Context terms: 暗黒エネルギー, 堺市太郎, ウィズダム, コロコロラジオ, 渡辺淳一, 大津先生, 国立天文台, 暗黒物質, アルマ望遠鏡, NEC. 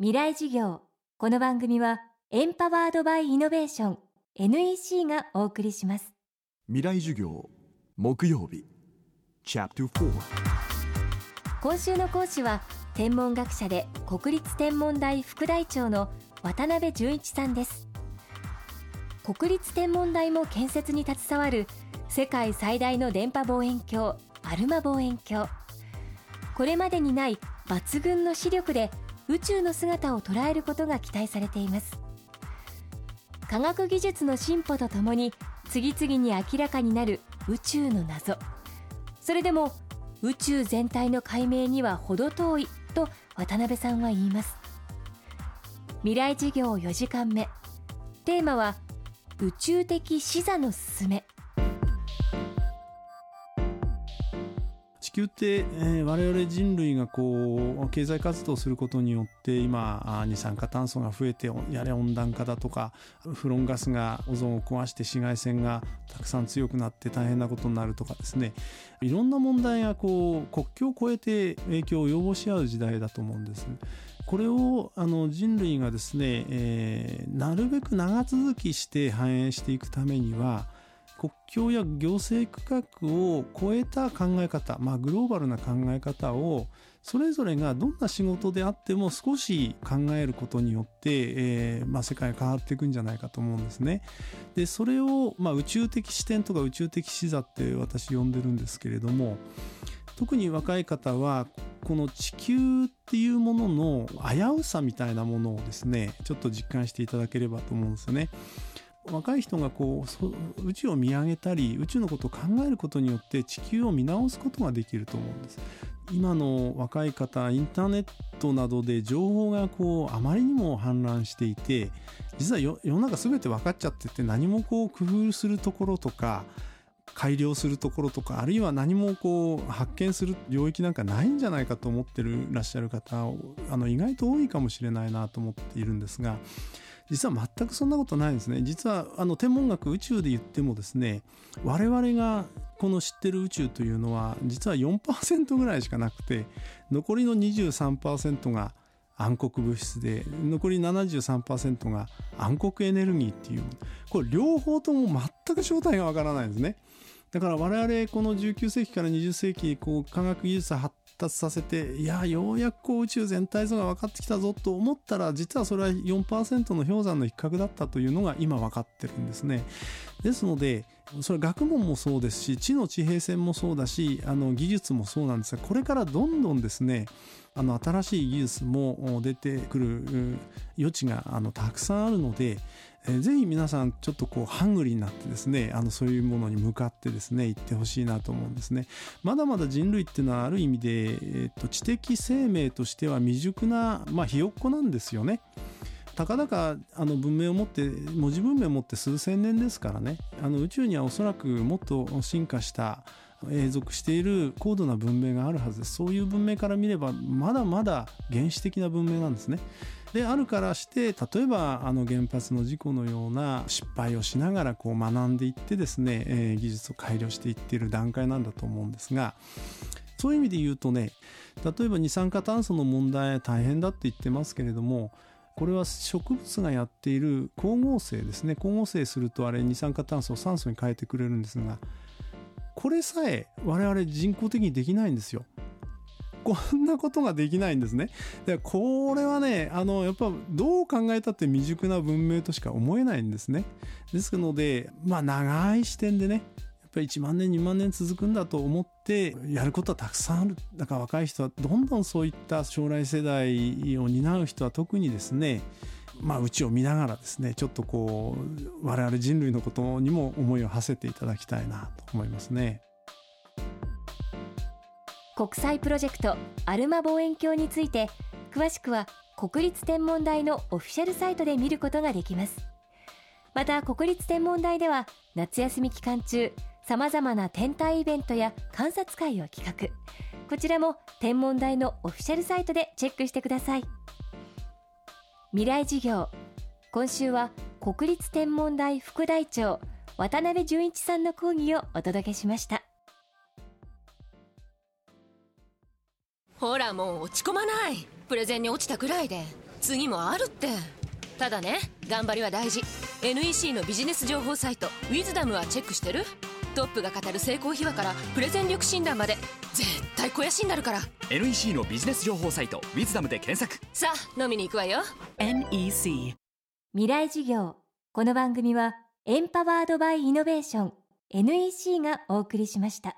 未来事業。この番組はエンパワードバイイノベーション NEC がお送りします。未来事業木曜日チャプター4。今週の講師は天文学者で国立天文台副台長の渡辺淳一さんです。国立天文台も建設に携わる世界最大の電波望遠鏡アルマ望遠鏡、これまでにない抜群の視力で宇宙の姿を捉えることが期待されています。科学技術の進歩とともに次々に明らかになる宇宙の謎。それでも宇宙全体の解明には程遠いと渡辺さんは言います。未来事業4時間目、テーマは宇宙的視座のすすめ。地球って、我々人類がこう経済活動をすることによって今二酸化炭素が増えてやれ温暖化だとかフロンガスがオゾンを壊して紫外線がたくさん強くなって大変なことになるとかですね、いろんな問題がこう国境を越えて影響を及ぼし合う時代だと思うんです。これを人類がですね、なるべく長続きして繁栄していくためには国境や行政区画を超えた考え方、グローバルな考え方をそれぞれがどんな仕事であっても少し考えることによって、世界が変わっていくんじゃないかと思うんですね。で、それを、宇宙的視点とか宇宙的視座って私呼んでるんですけれども、特に若い方はこの地球っていうものの危うさみたいなものをですね、ちょっと実感していただければと思うんですよね。若い人が宇宙を見上げたり宇宙のことを考えることによって地球を見直すことができると思うんです。今の若い方、インターネットなどで情報があまりにも氾濫していて、実は世の中全て分かっちゃってて、何も工夫するところとか改良するところとか、あるいは何も発見する領域なんかないんじゃないかと思ってらっしゃる方、意外と多いかもしれないなと思っているんですが、実は全くそんなことないんですね。実は天文学、宇宙で言ってもですね、我々がこの知ってる宇宙というのは実は 4% ぐらいしかなくて、残りの 23% が暗黒物質で、残り 73% が暗黒エネルギーっていう、これ両方とも全く正体がわからないんですね。だから我々この19世紀から20世紀科学技術発達させて、ようやく宇宙全体像が分かってきたぞと思ったら、実はそれは 4% の氷山の一角だったというのが今分かってるんですね。ですので、それ学問もそうですし、地の地平線もそうだし、技術もそうなんですが、これからどんどんですね、新しい技術も出てくる余地がたくさんあるので、ぜひ皆さんちょっとハングリーになってですね、そういうものに向かってですね、行ってほしいなと思うんですね。まだまだ人類っていうのはある意味で、知的生命としては未熟な、ひよっこなんですよね。たかだか文明を持って、文字文明を持って数千年ですからね、宇宙にはおそらくもっと進化した永続している高度な文明があるはずです。そういう文明から見ればまだまだ原始的な文明なんですね。であるからして、例えば原発の事故のような失敗をしながら学んでいってですね、技術を改良していっている段階なんだと思うんですが、そういう意味で言うとね、例えば二酸化炭素の問題大変だって言ってますけれども、これは植物がやっている光合成ですね。光合成すると二酸化炭素を酸素に変えてくれるんですが、これさえ我々人工的にできないんですよ。こんなことができないんですね。で、これはね、やっぱどう考えたって未熟な文明としか思えないんですね。ですので、長い視点でね、やっぱり1万年2万年続くんだと思ってやることはたくさんある。だから若い人はどんどんそういった将来世代を担う人は特にですね、宇宙を見ながらですね、ちょっと我々人類のことにも思いを馳せていただきたいなと思いますね。国際プロジェクトアルマ望遠鏡について詳しくは国立天文台のオフィシャルサイトで見ることができます。また国立天文台では夏休み期間中、さまざまな天体イベントや観察会を企画。こちらも天文台のオフィシャルサイトでチェックしてください。未来事業、今週は国立天文台副台長渡辺淳一さんの講義をお届けしました。ほらもう落ち込まない。プレゼンに落ちたくらいで次もあるって。ただね、頑張りは大事。 NEC のビジネス情報サイトウィズダムはチェックしてる？トップが語る成功秘話からプレゼン力診断まで絶対肥やしになるから。 NEC のビジネス情報サイトウィズダムで検索。さあ飲みに行くわよ。 NEC 未来事業。この番組はエンパワードバイイノベーション NEC がお送りしました。